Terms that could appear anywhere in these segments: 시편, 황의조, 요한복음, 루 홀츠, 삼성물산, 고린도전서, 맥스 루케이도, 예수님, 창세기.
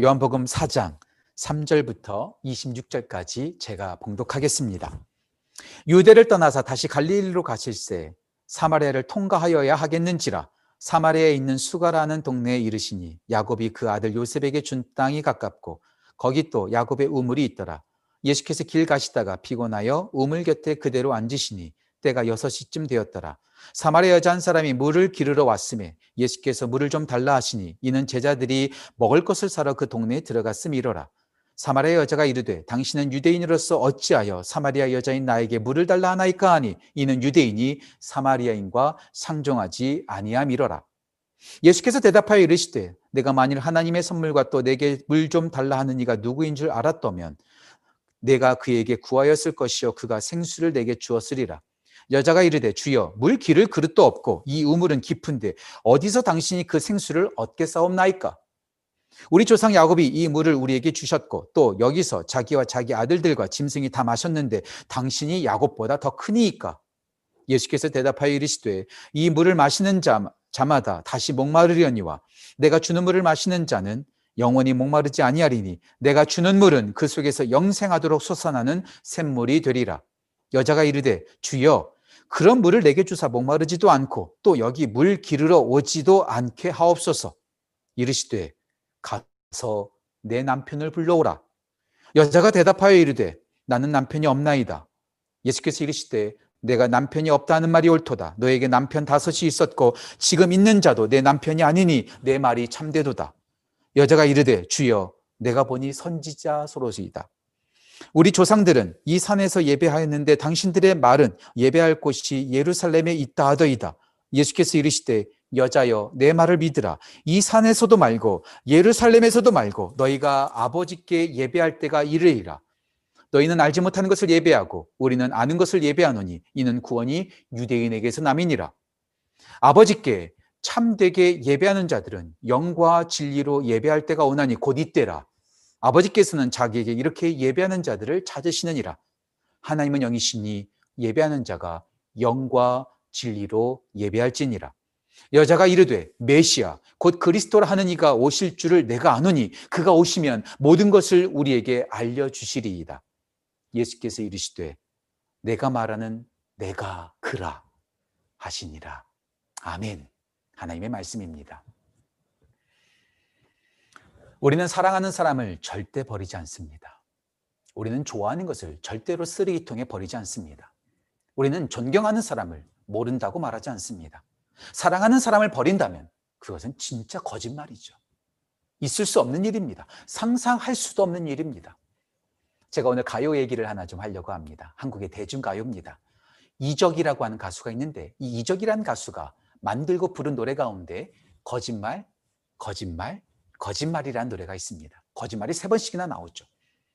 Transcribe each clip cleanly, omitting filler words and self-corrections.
요한복음 4장 3절부터 26절까지 제가 봉독하겠습니다. 유대를 떠나서 다시 갈릴리로 가실새 사마리아를 통과하여야 하겠는지라 사마리아에 있는 수가라는 동네에 이르시니 야곱이 그 아들 요셉에게 준 땅이 가깝고 거기 또 야곱의 우물이 있더라. 예수께서 길 가시다가 피곤하여 우물 곁에 그대로 앉으시니 때가 6시쯤 되었더라. 사마리아 여자 한 사람이 물을 기르러 왔으매 예수께서 물을 좀 달라 하시니 이는 제자들이 먹을 것을 사러 그 동네에 들어갔음이로라. 사마리아 여자가 이르되 당신은 유대인으로서 어찌하여 사마리아 여자인 나에게 물을 달라 하나이까 하니 이는 유대인이 사마리아인과 상종하지 아니함이로라. 예수께서 대답하여 이르시되 내가 만일 하나님의 선물과 또 내게 물 좀 달라 하는 이가 누구인 줄 알았더면 내가 그에게 구하였을 것이요 그가 생수를 내게 주었으리라. 여자가 이르되 주여 물 기를 그릇도 없고 이 우물은 깊은데 어디서 당신이 그 생수를 얻겠사옵나이까? 우리 조상 야곱이 이 물을 우리에게 주셨고 또 여기서 자기와 자기 아들들과 짐승이 다 마셨는데 당신이 야곱보다 더 크니이까? 예수께서 대답하여 이르시되 이 물을 마시는 자마다 다시 목마르려니와 내가 주는 물을 마시는 자는 영원히 목마르지 아니하리니 내가 주는 물은 그 속에서 영생하도록 솟아나는 샘물이 되리라. 여자가 이르되 주여 그런 물을 내게 주사 목마르지도 않고 또 여기 물 기르러 오지도 않게 하옵소서. 이르시되 가서 내 남편을 불러오라. 여자가 대답하여 이르되 나는 남편이 없나이다. 예수께서 이르시되 내가 남편이 없다는 말이 옳도다. 너에게 남편 5이 있었고 지금 있는 자도 내 남편이 아니니 내 말이 참되도다. 여자가 이르되 주여 내가 보니 선지자 소로이다. 우리 조상들은 이 산에서 예배하였는데 당신들의 말은 예배할 곳이 예루살렘에 있다 하더이다. 예수께서 이르시되 여자여 내 말을 믿으라. 이 산에서도 말고 예루살렘에서도 말고 너희가 아버지께 예배할 때가 이르리라. 너희는 알지 못하는 것을 예배하고 우리는 아는 것을 예배하노니 이는 구원이 유대인에게서 남이니라. 아버지께 참되게 예배하는 자들은 영과 진리로 예배할 때가 오나니 곧 이때라. 아버지께서는 자기에게 이렇게 예배하는 자들을 찾으시느니라. 하나님은 영이시니 예배하는 자가 영과 진리로 예배할지니라. 여자가 이르되 메시아 곧 그리스도라 하는 이가 오실 줄을 내가 아노니 그가 오시면 모든 것을 우리에게 알려주시리이다. 예수께서 이르시되 내가 말하는 내가 그라 하시니라. 아멘. 하나님의 말씀입니다. 우리는 사랑하는 사람을 절대 버리지 않습니다. 우리는 좋아하는 것을 절대로 쓰레기통에 버리지 않습니다. 우리는 존경하는 사람을 모른다고 말하지 않습니다. 사랑하는 사람을 버린다면 그것은 진짜 거짓말이죠. 있을 수 없는 일입니다. 상상할 수도 없는 일입니다. 제가 오늘 가요 얘기를 하나 좀 하려고 합니다. 한국의 대중가요입니다. 이적이라고 하는 가수가 있는데 이 이적이라는 가수가 만들고 부른 노래 가운데 거짓말, 거짓말, 거짓말이라는 노래가 있습니다. 거짓말이 3번씩이나 나오죠.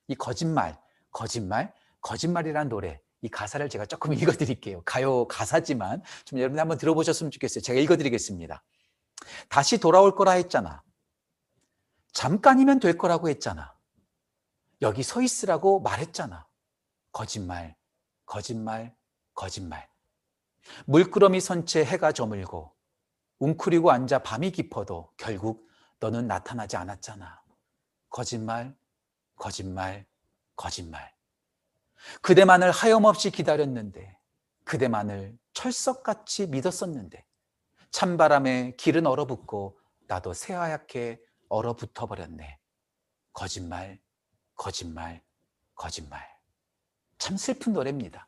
이 거짓말, 거짓말, 거짓말이라는 노래 이 가사를 제가 조금 읽어드릴게요. 가요 가사지만 좀 여러분이 한번 들어보셨으면 좋겠어요. 제가 읽어드리겠습니다. 다시 돌아올 거라 했잖아. 잠깐이면 될 거라고 했잖아. 여기 서 있으라고 말했잖아. 거짓말, 거짓말, 거짓말. 물끄러미 선 채 해가 저물고 웅크리고 앉아 밤이 깊어도 결국 너는 나타나지 않았잖아. 거짓말, 거짓말, 거짓말. 그대만을 하염없이 기다렸는데 그대만을 철석같이 믿었었는데 찬바람에 길은 얼어붙고 나도 새하얗게 얼어붙어버렸네. 거짓말, 거짓말, 거짓말. 참 슬픈 노래입니다.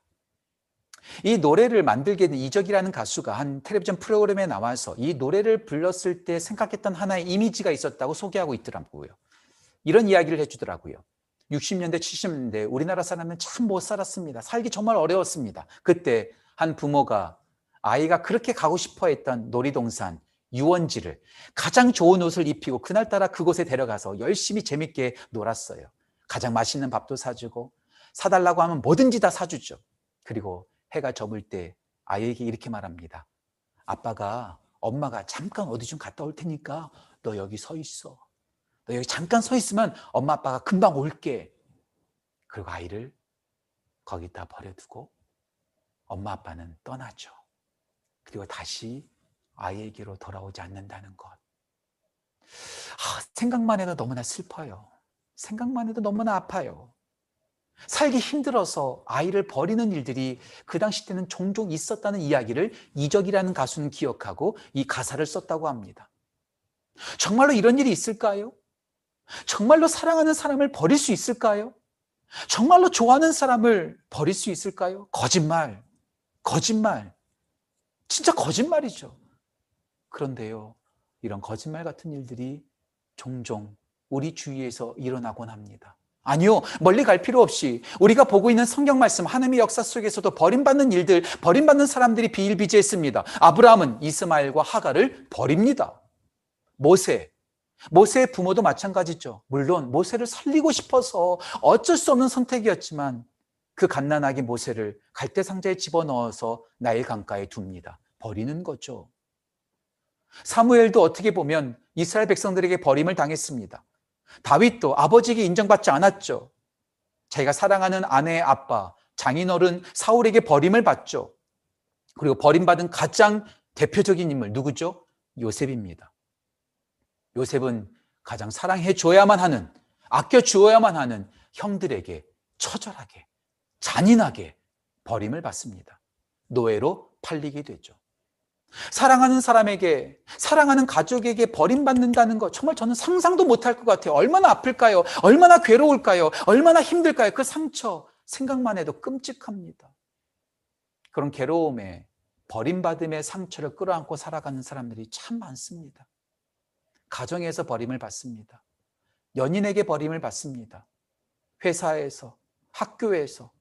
이 노래를 만들게 된 이적이라는 가수가 한 텔레비전 프로그램에 나와서 이 노래를 불렀을 때 생각했던 하나의 이미지가 있었다고 소개하고 있더라고요. 이런 이야기를 해주더라고요. 60년대, 70년대 우리나라 사람은 참 못 살았습니다. 살기 정말 어려웠습니다. 그때 한 부모가 아이가 그렇게 가고 싶어 했던 놀이동산, 유원지를 가장 좋은 옷을 입히고 그날따라 그곳에 데려가서 열심히 재밌게 놀았어요. 가장 맛있는 밥도 사주고 사달라고 하면 뭐든지 다 사주죠. 그리고 해가 저물 때 아이에게 이렇게 말합니다. 아빠가, 엄마가 잠깐 어디 좀 갔다 올 테니까 너 여기 서 있어. 너 여기 잠깐 서 있으면 엄마, 아빠가 금방 올게. 그리고 아이를 거기다 버려두고 엄마, 아빠는 떠나죠. 그리고 다시 아이에게로 돌아오지 않는다는 것. 생각만 해도 너무나 슬퍼요. 생각만 해도 너무나 아파요. 살기 힘들어서 아이를 버리는 일들이 그 당시 때는 종종 있었다는 이야기를 이적이라는 가수는 기억하고 이 가사를 썼다고 합니다. 정말로 이런 일이 있을까요? 정말로 사랑하는 사람을 버릴 수 있을까요? 정말로 좋아하는 사람을 버릴 수 있을까요? 거짓말, 거짓말, 진짜 거짓말이죠. 그런데요, 이런 거짓말 같은 일들이 종종 우리 주위에서 일어나곤 합니다. 아니요, 멀리 갈 필요 없이 우리가 보고 있는 성경 말씀, 하나님의 역사 속에서도 버림받는 일들, 버림받는 사람들이 비일비재했습니다. 아브라함은 이스마엘과 하가를 버립니다. 모세의 부모도 마찬가지죠. 물론 모세를 살리고 싶어서 어쩔 수 없는 선택이었지만 그 갓난아기 모세를 갈대상자에 집어넣어서 나일 강가에 둡니다. 버리는 거죠. 사무엘도 어떻게 보면 이스라엘 백성들에게 버림을 당했습니다. 다윗도 아버지에게 인정받지 않았죠. 자기가 사랑하는 아내의 아빠, 장인어른 사울에게 버림을 받죠. 그리고 버림받은 가장 대표적인 인물 누구죠? 요셉입니다. 요셉은 가장 사랑해줘야만 하는, 아껴주어야만 하는 형들에게 처절하게, 잔인하게 버림을 받습니다. 노예로 팔리게 되죠. 사랑하는 사람에게, 사랑하는 가족에게 버림받는다는 것, 정말 저는 상상도 못할 것 같아요. 얼마나 아플까요? 얼마나 괴로울까요? 얼마나 힘들까요? 그 상처, 생각만 해도 끔찍합니다. 그런 괴로움에, 버림받음의 상처를 끌어안고 살아가는 사람들이 참 많습니다. 가정에서 버림을 받습니다. 연인에게 버림을 받습니다. 회사에서, 학교에서,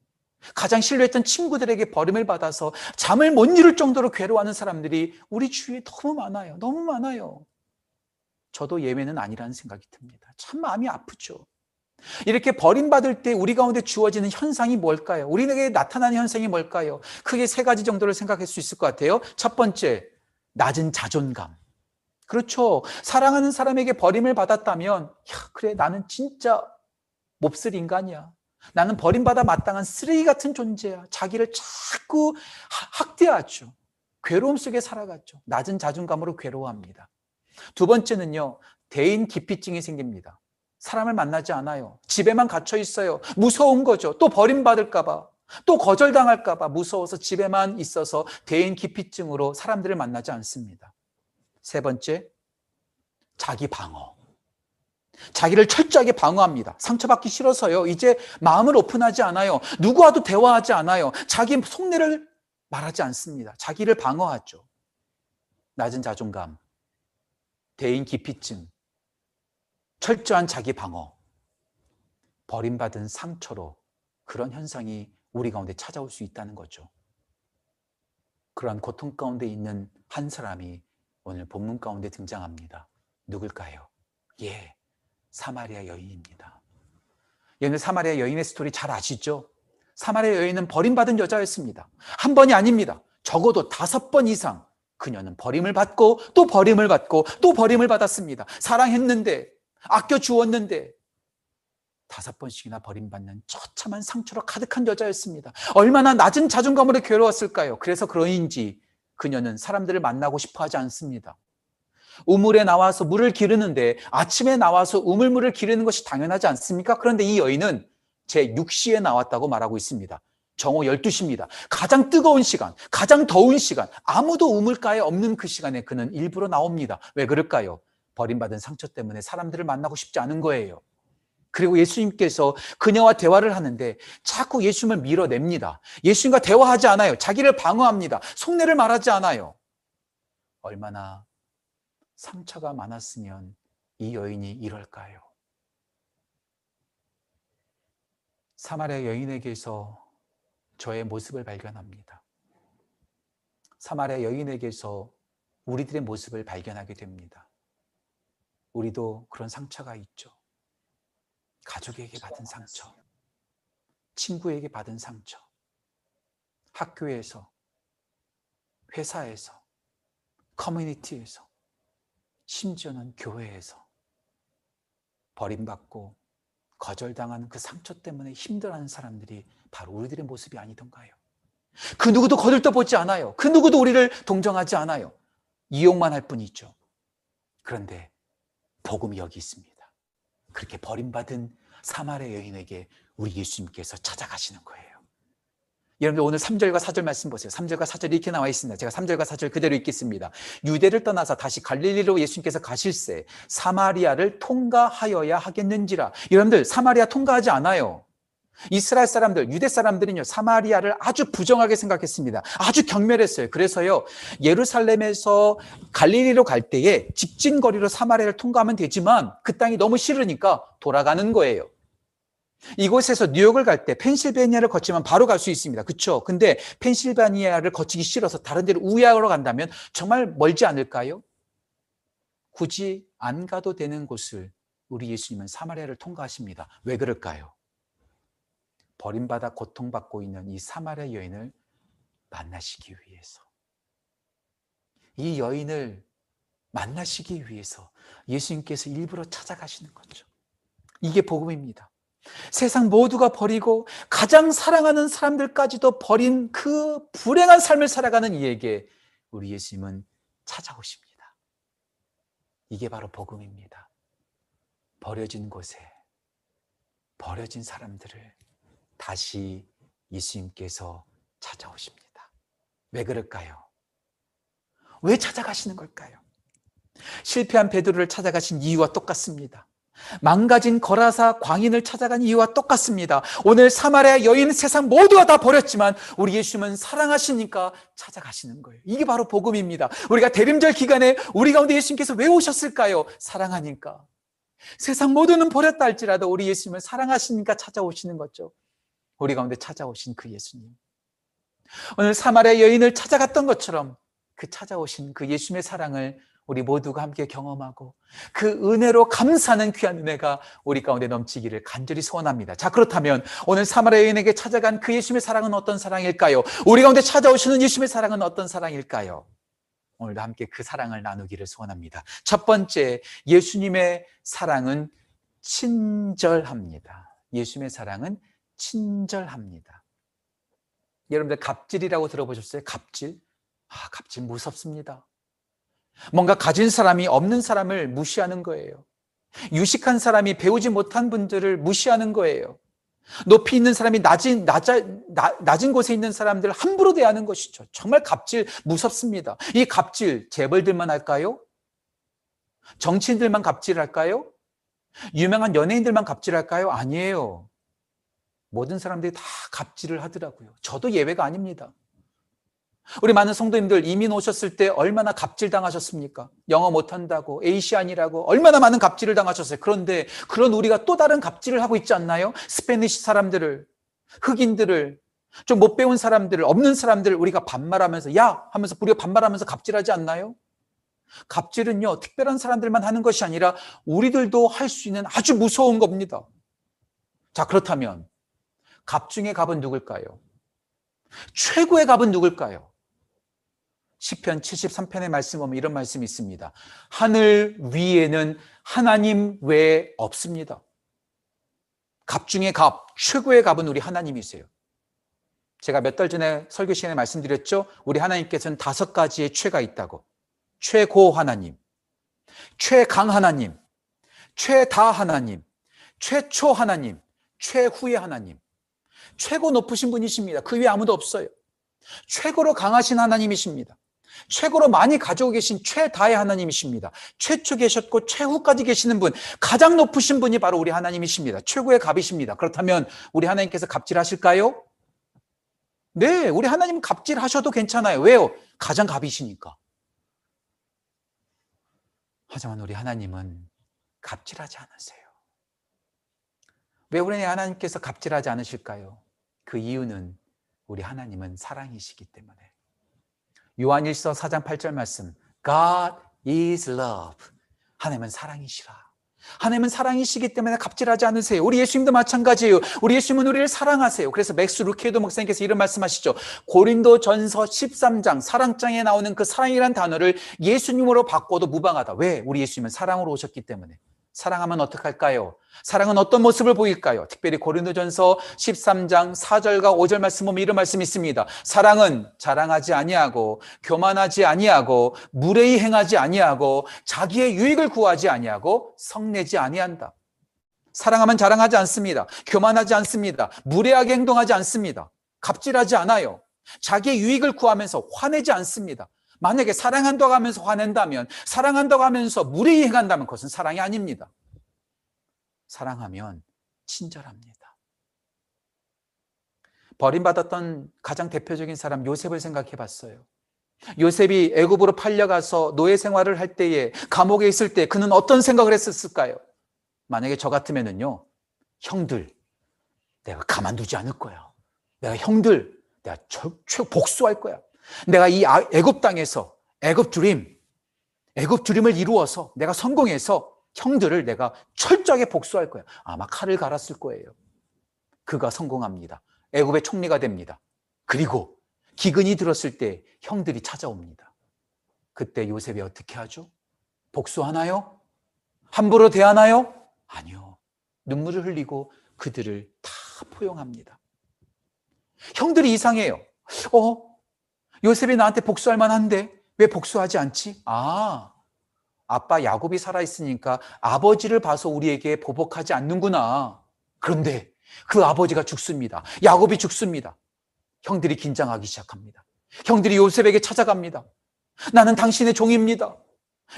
가장 신뢰했던 친구들에게 버림을 받아서 잠을 못 이룰 정도로 괴로워하는 사람들이 우리 주위에 너무 많아요. 너무 많아요. 저도 예외는 아니라는 생각이 듭니다. 참 마음이 아프죠. 이렇게 버림받을 때 우리 가운데 주어지는 현상이 뭘까요? 우리에게 나타나는 현상이 뭘까요? 크게 세 가지 정도를 생각할 수 있을 것 같아요. 첫 번째, 낮은 자존감. 그렇죠. 사랑하는 사람에게 버림을 받았다면, 야, 그래, 나는 진짜 몹쓸 인간이야. 나는 버림받아 마땅한 쓰레기 같은 존재야. 자기를 자꾸 학대하죠. 괴로움 속에 살아갔죠. 낮은 자존감으로 괴로워합니다. 두 번째는요, 대인 기피증이 생깁니다. 사람을 만나지 않아요. 집에만 갇혀 있어요. 무서운 거죠. 또 버림받을까 봐, 또 거절당할까 봐 무서워서 집에만 있어서 대인 기피증으로 사람들을 만나지 않습니다. 세 번째, 자기 방어. 자기를 철저하게 방어합니다. 상처받기 싫어서요. 이제 마음을 오픈하지 않아요. 누구와도 대화하지 않아요. 자기 속내를 말하지 않습니다. 자기를 방어하죠. 낮은 자존감, 대인 기피증, 철저한 자기 방어, 버림받은 상처로 그런 현상이 우리 가운데 찾아올 수 있다는 거죠. 그러한 고통 가운데 있는 한 사람이 오늘 본문 가운데 등장합니다. 누굴까요? 예, 사마리아 여인입니다. 여러분, 사마리아 여인의 스토리 잘 아시죠? 사마리아 여인은 버림받은 여자였습니다. 한 번이 아닙니다. 적어도 5번 이상 그녀는 버림을 받고 또 버림을 받고 또 버림을 받았습니다. 사랑했는데, 아껴주었는데 5번씩이나 버림받는 처참한 상처로 가득한 여자였습니다. 얼마나 낮은 자존감으로 괴로웠을까요? 그래서 그런지 그녀는 사람들을 만나고 싶어 하지 않습니다. 우물에 나와서 물을 기르는데 아침에 나와서 우물물을 기르는 것이 당연하지 않습니까? 그런데 이 여인은 제6시에 나왔다고 말하고 있습니다. 정오 12시입니다. 가장 뜨거운 시간, 가장 더운 시간, 아무도 우물가에 없는 그 시간에 그는 일부러 나옵니다. 왜 그럴까요? 버림받은 상처 때문에 사람들을 만나고 싶지 않은 거예요. 그리고 예수님께서 그녀와 대화를 하는데 자꾸 예수님을 밀어냅니다. 예수님과 대화하지 않아요. 자기를 방어합니다. 속내를 말하지 않아요. 얼마나 상처가 많았으면 이 여인이 이럴까요? 사마리아 여인에게서 저의 모습을 발견합니다. 사마리아 여인에게서 우리들의 모습을 발견하게 됩니다. 우리도 그런 상처가 있죠. 가족에게 받은 상처, 친구에게 받은 상처, 학교에서, 회사에서, 커뮤니티에서, 심지어는 교회에서 버림받고 거절당하는 그 상처 때문에 힘들어하는 사람들이 바로 우리들의 모습이 아니던가요? 그 누구도 거들떠보지 않아요. 그 누구도 우리를 동정하지 않아요. 이용만 할 뿐이죠. 그런데 복음이 여기 있습니다. 그렇게 버림받은 사마리아 여인에게 우리 예수님께서 찾아가시는 거예요. 여러분들 오늘 3절과 4절 말씀 보세요. 3절과 4절 이렇게 나와 있습니다. 제가 3절과 4절 그대로 읽겠습니다. 유대를 떠나서 다시 갈릴리로 예수님께서 가실새 사마리아를 통과하여야 하겠는지라. 여러분들 사마리아 통과하지 않아요. 이스라엘 사람들, 유대 사람들은요 사마리아를 아주 부정하게 생각했습니다. 아주 경멸했어요. 그래서요 예루살렘에서 갈릴리로 갈 때에 직진거리로 사마리아를 통과하면 되지만 그 땅이 너무 싫으니까 돌아가는 거예요. 이곳에서 뉴욕을 갈 때 펜실베니아를 거치면 바로 갈 수 있습니다. 그렇죠? 근데 펜실베니아를 거치기 싫어서 다른 데로 우회하러 간다면 정말 멀지 않을까요? 굳이 안 가도 되는 곳을 우리 예수님은 사마리아를 통과하십니다. 왜 그럴까요? 버림받아 고통받고 있는 이 사마리아 여인을 만나시기 위해서, 이 여인을 만나시기 위해서 예수님께서 일부러 찾아가시는 거죠. 이게 복음입니다. 세상 모두가 버리고 가장 사랑하는 사람들까지도 버린 그 불행한 삶을 살아가는 이에게 우리 예수님은 찾아오십니다. 이게 바로 복음입니다. 버려진 곳에 버려진 사람들을 다시 예수님께서 찾아오십니다. 왜 그럴까요? 왜 찾아가시는 걸까요? 실패한 베드로를 찾아가신 이유와 똑같습니다. 망가진 거라사 광인을 찾아간 이유와 똑같습니다. 오늘 사마리아 여인 세상 모두가 다 버렸지만 우리 예수님은 사랑하시니까 찾아가시는 거예요. 이게 바로 복음입니다. 우리가 대림절 기간에 우리 가운데 예수님께서 왜 오셨을까요? 사랑하니까. 세상 모두는 버렸다 할지라도 우리 예수님은 사랑하시니까 찾아오시는 거죠. 우리 가운데 찾아오신 그 예수님, 오늘 사마리아 여인을 찾아갔던 것처럼 그 찾아오신 그 예수님의 사랑을 우리 모두가 함께 경험하고 그 은혜로 감사하는 귀한 은혜가 우리 가운데 넘치기를 간절히 소원합니다. 자, 그렇다면 오늘 사마리아 여인에게 찾아간 그 예수님의 사랑은 어떤 사랑일까요? 우리 가운데 찾아오시는 예수님의 사랑은 어떤 사랑일까요? 오늘도 함께 그 사랑을 나누기를 소원합니다. 첫 번째, 예수님의 사랑은 친절합니다. 예수님의 사랑은 친절합니다. 여러분들 갑질이라고 들어보셨어요? 갑질? 갑질 무섭습니다. 뭔가 가진 사람이 없는 사람을 무시하는 거예요. 유식한 사람이 배우지 못한 분들을 무시하는 거예요. 높이 있는 사람이 낮은 곳에 있는 사람들을 함부로 대하는 것이죠. 정말 갑질 무섭습니다. 이 갑질 재벌들만 할까요? 정치인들만 갑질할까요? 유명한 연예인들만 갑질할까요? 아니에요. 모든 사람들이 다 갑질을 하더라고요. 저도 예외가 아닙니다. 우리 많은 성도님들 이민 오셨을 때 얼마나 갑질 당하셨습니까? 영어 못한다고, 에이시안이라고 얼마나 많은 갑질을 당하셨어요. 그런데 그런 우리가 또 다른 갑질을 하고 있지 않나요? 스페니쉬 사람들을, 흑인들을, 좀 못 배운 사람들을, 없는 사람들을 우리가 반말하면서 야! 하면서 우리가 반말하면서 갑질하지 않나요? 갑질은요 특별한 사람들만 하는 것이 아니라 우리들도 할 수 있는 아주 무서운 겁니다. 자, 그렇다면 갑 중에 갑은 누굴까요? 최고의 갑은 누굴까요? 시편 73편의 말씀 보면 이런 말씀이 있습니다. 하늘 위에는 하나님 외에 없습니다. 갑 중에 갑, 최고의 갑은 우리 하나님이세요. 제가 몇 달 전에 설교 시간에 말씀드렸죠. 우리 하나님께서는 5가지의 최가 있다고. 최고 하나님, 최강 하나님, 최다 하나님, 최초 하나님, 최후의 하나님. 최고 높으신 분이십니다. 그 위에 아무도 없어요. 최고로 강하신 하나님이십니다. 최고로 많이 가지고 계신 최다의 하나님이십니다. 최초 계셨고 최후까지 계시는 분, 가장 높으신 분이 바로 우리 하나님이십니다. 최고의 갑이십니다. 그렇다면 우리 하나님께서 갑질하실까요? 네, 우리 하나님은 갑질하셔도 괜찮아요. 왜요? 가장 갑이시니까. 하지만 우리 하나님은 갑질하지 않으세요. 왜 우리 하나님께서 갑질하지 않으실까요? 그 이유는 우리 하나님은 사랑이시기 때문에. 요한일서 4장 8절 말씀, God is love. 하나님은 사랑이시라. 하나님은 사랑이시기 때문에 갑질하지 않으세요. 우리 예수님도 마찬가지예요. 우리 예수님은 우리를 사랑하세요. 그래서 맥스 루케이도 목사님께서 이런 말씀하시죠. 고린도전서 13장 사랑장에 나오는 그 사랑이란 단어를 예수님으로 바꿔도 무방하다. 왜? 우리 예수님은 사랑으로 오셨기 때문에. 사랑하면 어떡할까요? 사랑은 어떤 모습을 보일까요? 특별히 고린도전서 13장 4절과 5절 말씀 보면 이런 말씀이 있습니다. 사랑은 자랑하지 아니하고 교만하지 아니하고 무례히 행하지 아니하고 자기의 유익을 구하지 아니하고 성내지 아니한다. 사랑하면 자랑하지 않습니다. 교만하지 않습니다. 무례하게 행동하지 않습니다. 갑질하지 않아요. 자기의 유익을 구하면서 화내지 않습니다. 만약에 사랑한다고 하면서 화낸다면, 사랑한다고 하면서 무례히 행한다면 그것은 사랑이 아닙니다. 사랑하면 친절합니다. 버림받았던 가장 대표적인 사람 요셉을 생각해 봤어요. 요셉이 애굽으로 팔려가서 노예 생활을 할 때에, 감옥에 있을 때 그는 어떤 생각을 했었을까요? 만약에 저 같으면은요, 형들, 내가 가만두지 않을 거야. 내가 형들, 내가 복수할 거야. 내가 이 애굽 땅에서 애굽 드림을 이루어서 내가 성공해서 형들을 내가 철저하게 복수할 거야. 아마 칼을 갈았을 거예요. 그가 성공합니다. 애굽의 총리가 됩니다. 그리고 기근이 들었을 때 형들이 찾아옵니다. 그때 요셉이 어떻게 하죠? 복수하나요? 함부로 대하나요? 아니요. 눈물을 흘리고 그들을 다 포용합니다. 형들이 이상해요. 요셉이 나한테 복수할 만한데 왜 복수하지 않지? 아빠 야곱이 살아있으니까 아버지를 봐서 우리에게 보복하지 않는구나. 그런데 그 아버지가 죽습니다. 야곱이 죽습니다. 형들이 긴장하기 시작합니다. 형들이 요셉에게 찾아갑니다. 나는 당신의 종입니다.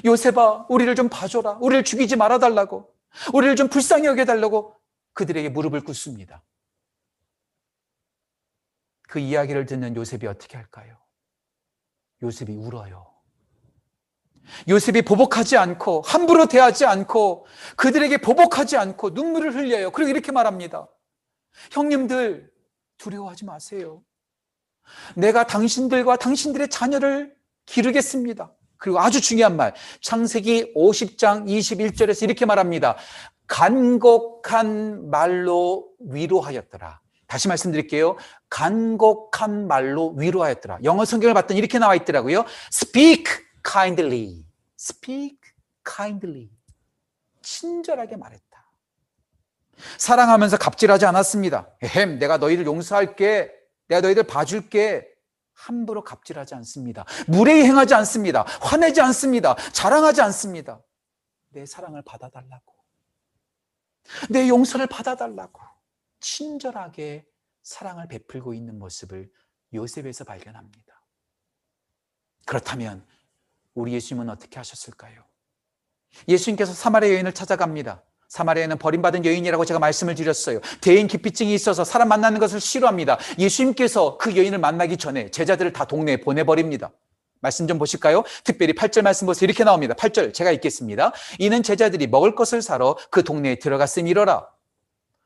요셉아, 우리를 좀 봐줘라. 우리를 죽이지 말아달라고. 우리를 좀 불쌍히 여겨달라고 그들에게 무릎을 꿇습니다. 그 이야기를 듣는 요셉이 어떻게 할까요? 요셉이 울어요. 요셉이 보복하지 않고 함부로 대하지 않고 그들에게 보복하지 않고 눈물을 흘려요. 그리고 이렇게 말합니다. 형님들, 두려워하지 마세요. 내가 당신들과 당신들의 자녀를 기르겠습니다. 그리고 아주 중요한 말, 창세기 50장 21절에서 이렇게 말합니다. 간곡한 말로 위로하였더라. 다시 말씀드릴게요. 간곡한 말로 위로하였더라. 영어 성경을 봤더니 이렇게 나와 있더라고요. Speak kindly. 친절하게 말했다. 사랑하면서 갑질하지 않았습니다. 내가 너희를 용서할게. 내가 너희들 봐줄게. 함부로 갑질하지 않습니다. 무례히 행하지 않습니다. 화내지 않습니다. 자랑하지 않습니다. 내 사랑을 받아달라고. 내 용서를 받아달라고. 친절하게 사랑을 베풀고 있는 모습을 요셉에서 발견합니다. 그렇다면 우리 예수님은 어떻게 하셨을까요? 예수님께서 사마리아 여인을 찾아갑니다. 사마리아는 버림받은 여인이라고 제가 말씀을 드렸어요. 대인 기피증이 있어서 사람 만나는 것을 싫어합니다. 예수님께서 그 여인을 만나기 전에 제자들을 다 동네에 보내버립니다. 말씀 좀 보실까요? 특별히 8절 말씀 보세요. 이렇게 나옵니다. 8절 제가 읽겠습니다. 이는 제자들이 먹을 것을 사러 그 동네에 들어갔으니 이러라.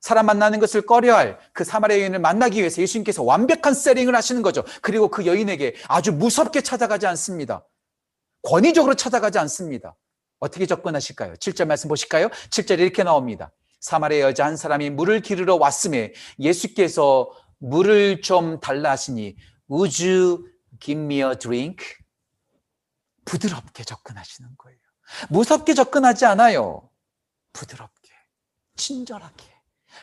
사람 만나는 것을 꺼려할 그 사마리아 여인을 만나기 위해서 예수님께서 완벽한 세팅을 하시는 거죠. 그리고 그 여인에게 아주 무섭게 찾아가지 않습니다. 권위적으로 찾아가지 않습니다. 어떻게 접근하실까요? 7절 말씀 보실까요? 7절에 이렇게 나옵니다. 사마리아 여자 한 사람이 물을 기르러 왔음에 예수께서 물을 좀 달라 하시니 Would you give me a drink? 부드럽게 접근하시는 거예요. 무섭게 접근하지 않아요. 부드럽게, 친절하게,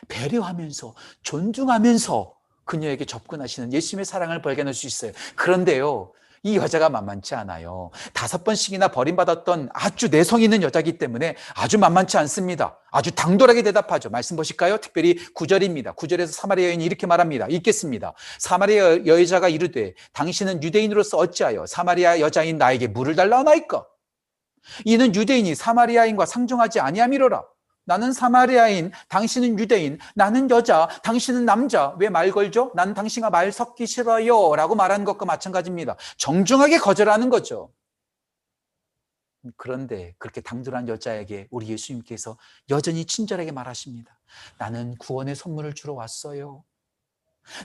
배려하면서, 존중하면서 그녀에게 접근하시는 예수님의 사랑을 발견할 수 있어요. 그런데요, 이 여자가 만만치 않아요. 5번씩이나 버림받았던 아주 내성 있는 여자이기 때문에 아주 만만치 않습니다. 아주 당돌하게 대답하죠. 말씀 보실까요? 특별히 9절입니다. 9절에서 사마리아 여인이 이렇게 말합니다. 읽겠습니다. 사마리아 여자가 이르되 당신은 유대인으로서 어찌하여 사마리아 여자인 나에게 물을 달라 하나이까? 이는 유대인이 사마리아인과 상종하지 아니함이로라. 나는 사마리아인, 당신은 유대인, 나는 여자, 당신은 남자. 왜 말 걸죠? 난 당신과 말 섞기 싫어요 라고 말하는 것과 마찬가지입니다. 정중하게 거절하는 거죠. 그런데 그렇게 당돌한 여자에게 우리 예수님께서 여전히 친절하게 말하십니다. 나는 구원의 선물을 주러 왔어요.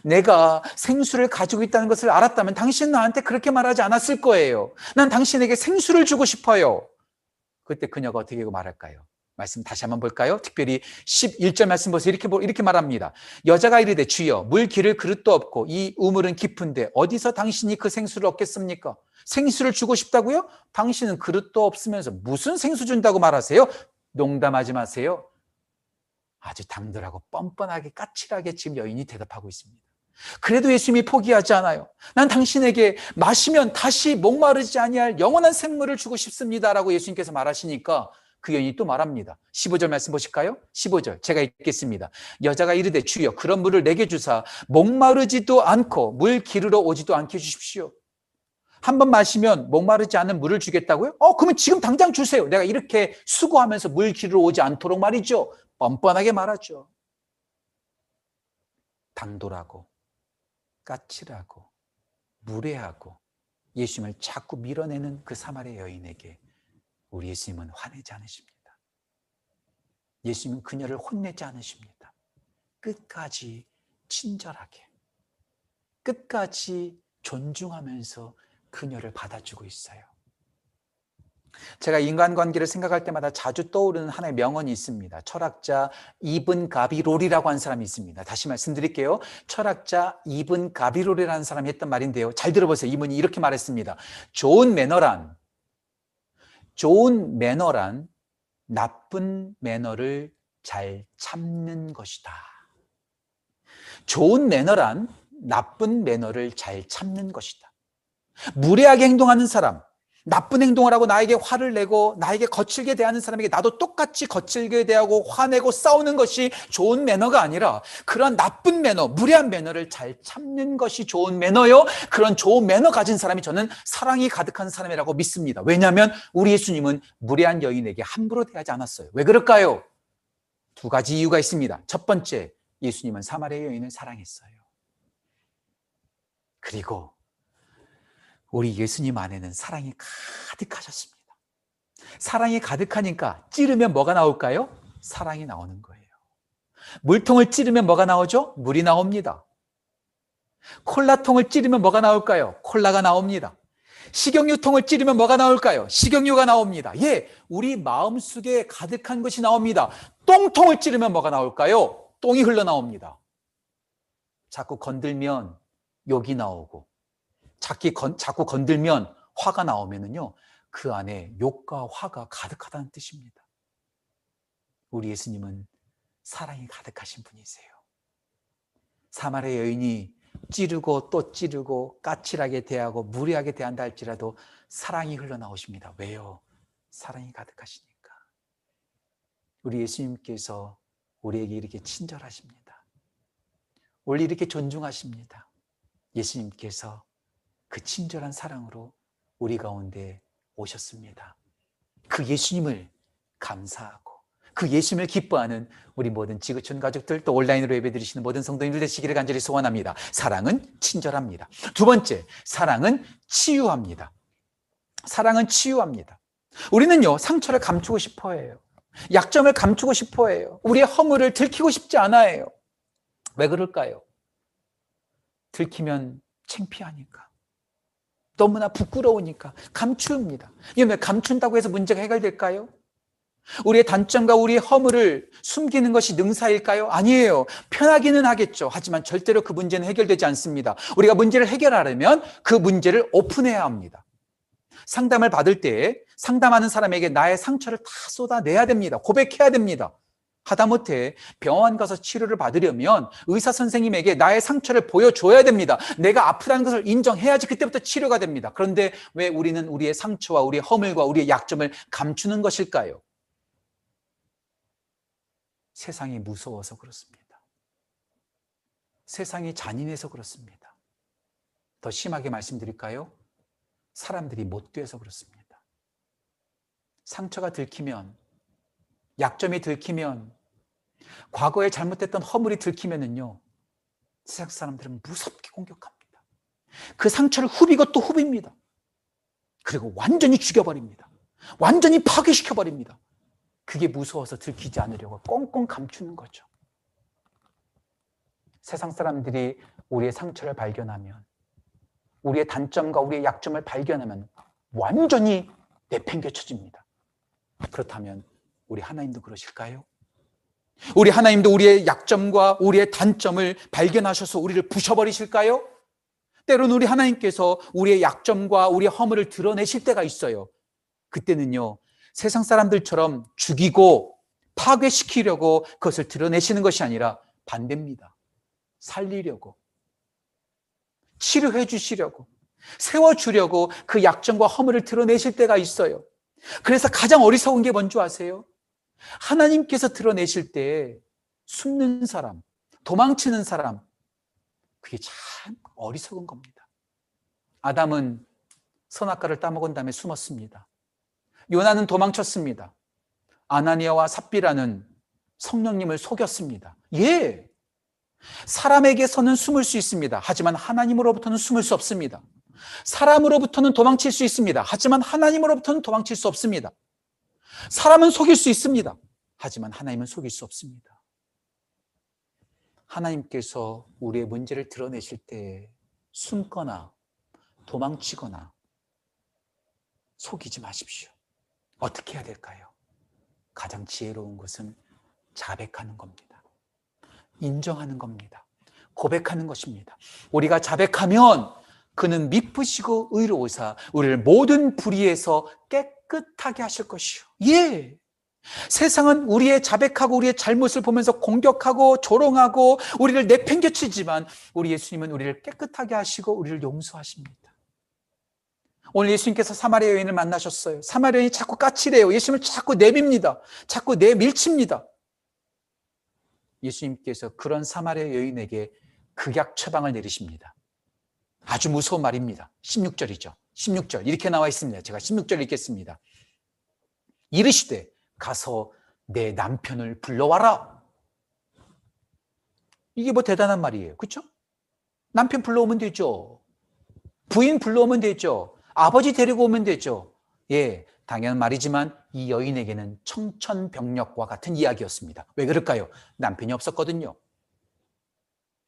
내가 생수를 가지고 있다는 것을 알았다면 당신은 나한테 그렇게 말하지 않았을 거예요. 난 당신에게 생수를 주고 싶어요. 그때 그녀가 어떻게 말할까요? 말씀 다시 한번 볼까요? 특별히 11절 말씀 보세요. 이렇게 말합니다. 여자가 이르되 주여, 물 기를 그릇도 없고 이 우물은 깊은데 어디서 당신이 그 생수를 얻겠습니까? 생수를 주고 싶다고요? 당신은 그릇도 없으면서 무슨 생수 준다고 말하세요? 농담하지 마세요. 아주 당돌하고 뻔뻔하게 까칠하게 지금 여인이 대답하고 있습니다. 그래도 예수님이 포기하지 않아요. 난 당신에게 마시면 다시 목마르지 아니할 영원한 생물을 주고 싶습니다라고 예수님께서 말하시니까 그 여인이 또 말합니다. 15절 말씀 보실까요? 15절 제가 읽겠습니다. 여자가 이르되 주여 그런 물을 내게 주사 목마르지도 않고 물 기르러 오지도 않게 주십시오. 한번 마시면 목마르지 않은 물을 주겠다고요? 그러면 지금 당장 주세요. 내가 이렇게 수고하면서 물 기르러 오지 않도록 말이죠. 뻔뻔하게 말하죠. 당돌하고 까칠하고 무례하고 예수님을 자꾸 밀어내는 그 사마리아 여인에게 우리 예수님은 화내지 않으십니다. 예수님은 그녀를 혼내지 않으십니다. 끝까지 친절하게, 끝까지 존중하면서 그녀를 받아주고 있어요. 제가 인간관계를 생각할 때마다 자주 떠오르는 하나의 명언이 있습니다. 철학자 이븐 가비롤이라고 한 사람이 있습니다. 다시 말씀드릴게요. 철학자 이븐 가비롤이라는 사람이 했던 말인데요. 잘 들어보세요. 이분이 이렇게 말했습니다. 좋은 매너란 나쁜 매너를 잘 참는 것이다. 좋은 매너란 나쁜 매너를 잘 참는 것이다. 무례하게 행동하는 사람, 나쁜 행동을 하고 나에게 화를 내고 나에게 거칠게 대하는 사람에게 나도 똑같이 거칠게 대하고 화내고 싸우는 것이 좋은 매너가 아니라 그런 나쁜 매너, 무례한 매너를 잘 참는 것이 좋은 매너요. 그런 좋은 매너 가진 사람이 저는 사랑이 가득한 사람이라고 믿습니다. 왜냐하면 우리 예수님은 무례한 여인에게 함부로 대하지 않았어요. 왜 그럴까요? 두 가지 이유가 있습니다. 첫 번째, 예수님은 사마리아 여인을 사랑했어요. 그리고 우리 예수님 안에는 사랑이 가득하셨습니다. 사랑이 가득하니까 찌르면 뭐가 나올까요? 사랑이 나오는 거예요. 물통을 찌르면 뭐가 나오죠? 물이 나옵니다. 콜라통을 찌르면 뭐가 나올까요? 콜라가 나옵니다. 식용유통을 찌르면 뭐가 나올까요? 식용유가 나옵니다. 예, 우리 마음속에 가득한 것이 나옵니다. 똥통을 찌르면 뭐가 나올까요? 똥이 흘러나옵니다. 자꾸 건들면 욕이 나오고 자꾸 건들면 화가 나오면은요, 그 안에 욕과 화가 가득하다는 뜻입니다. 우리 예수님은 사랑이 가득하신 분이세요. 사마리아 여인이 찌르고 또 찌르고 까칠하게 대하고 무례하게 대한다 할지라도 사랑이 흘러나오십니다. 왜요? 사랑이 가득하시니까. 우리 예수님께서 우리에게 이렇게 친절하십니다. 원래 이렇게 존중하십니다. 예수님께서 그 친절한 사랑으로 우리 가운데 오셨습니다. 그 예수님을 감사하고 그 예수님을 기뻐하는 우리 모든 지구촌 가족들, 또 온라인으로 예배드리시는 모든 성도님들 되시기를 간절히 소원합니다. 사랑은 친절합니다. 두 번째, 사랑은 치유합니다. 사랑은 치유합니다. 우리는요, 상처를 감추고 싶어 해요. 약점을 감추고 싶어 해요. 우리의 허물을 들키고 싶지 않아 해요. 왜 그럴까요? 들키면 창피하니까. 너무나 부끄러우니까 감춥니다. 이게 감춘다고 해서 문제가 해결될까요? 우리의 단점과 우리의 허물을 숨기는 것이 능사일까요? 아니에요. 편하기는 하겠죠. 하지만 절대로 그 문제는 해결되지 않습니다. 우리가 문제를 해결하려면 그 문제를 오픈해야 합니다. 상담을 받을 때 상담하는 사람에게 나의 상처를 다 쏟아내야 됩니다. 고백해야 됩니다. 하다못해 병원 가서 치료를 받으려면 의사 선생님에게 나의 상처를 보여줘야 됩니다. 내가 아프다는 것을 인정해야지 그때부터 치료가 됩니다. 그런데 왜 우리는 우리의 상처와 우리의 허물과 우리의 약점을 감추는 것일까요? 세상이 무서워서 그렇습니다. 세상이 잔인해서 그렇습니다. 더 심하게 말씀드릴까요? 사람들이 못돼서 그렇습니다. 상처가 들키면, 약점이 들키면, 과거에 잘못됐던 허물이 들키면은요, 세상 사람들은 무섭게 공격합니다. 그 상처를 후비고 또 후빕니다. 그리고 완전히 죽여버립니다. 완전히 파괴시켜버립니다. 그게 무서워서 들키지 않으려고 꽁꽁 감추는 거죠. 세상 사람들이 우리의 상처를 발견하면, 우리의 단점과 우리의 약점을 발견하면 완전히 내팽개쳐집니다. 그렇다면 우리 하나님도 그러실까요? 우리 하나님도 우리의 약점과 우리의 단점을 발견하셔서 우리를 부셔버리실까요? 때로는 우리 하나님께서 우리의 약점과 우리의 허물을 드러내실 때가 있어요. 그때는요, 세상 사람들처럼 죽이고 파괴시키려고 그것을 드러내시는 것이 아니라 반대입니다. 살리려고, 치료해 주시려고, 세워주려고 그 약점과 허물을 드러내실 때가 있어요. 그래서 가장 어리석은 게 뭔지 아세요? 하나님께서 드러내실 때 숨는 사람, 도망치는 사람, 그게 참 어리석은 겁니다. 아담은 선악과를 따먹은 다음에 숨었습니다. 요나는 도망쳤습니다. 아나니아와 삽비라는 성령님을 속였습니다. 예, 사람에게서는 숨을 수 있습니다. 하지만 하나님으로부터는 숨을 수 없습니다. 사람으로부터는 도망칠 수 있습니다. 하지만 하나님으로부터는 도망칠 수 없습니다. 사람은 속일 수 있습니다. 하지만 하나님은 속일 수 없습니다. 하나님께서 우리의 문제를 드러내실 때 숨거나 도망치거나 속이지 마십시오. 어떻게 해야 될까요? 가장 지혜로운 것은 자백하는 겁니다. 인정하는 겁니다. 고백하는 것입니다. 우리가 자백하면 그는 미쁘시고 의로우사 우리를 모든 불의에서 깨끗하게 하실 것이요. 예, 세상은 우리의 자백하고 우리의 잘못을 보면서 공격하고 조롱하고 우리를 내팽개치지만 우리 예수님은 우리를 깨끗하게 하시고 우리를 용서하십니다. 오늘 예수님께서 사마리아 여인을 만나셨어요. 사마리아 여인이 자꾸 까칠해요. 예수님을 자꾸 내밉니다. 자꾸 내밀칩니다. 예수님께서 그런 사마리아 여인에게 극약 처방을 내리십니다. 아주 무서운 말입니다. 16절이죠. 16절 이렇게 나와 있습니다. 제가 16절 읽겠습니다. 이르시되 가서 내 남편을 불러와라. 이게 뭐 대단한 말이에요. 그렇죠? 남편 불러오면 되죠. 부인 불러오면 되죠. 아버지 데리고 오면 되죠. 예, 당연한 말이지만 이 여인에게는 청천벽력과 같은 이야기였습니다. 왜 그럴까요? 남편이 없었거든요.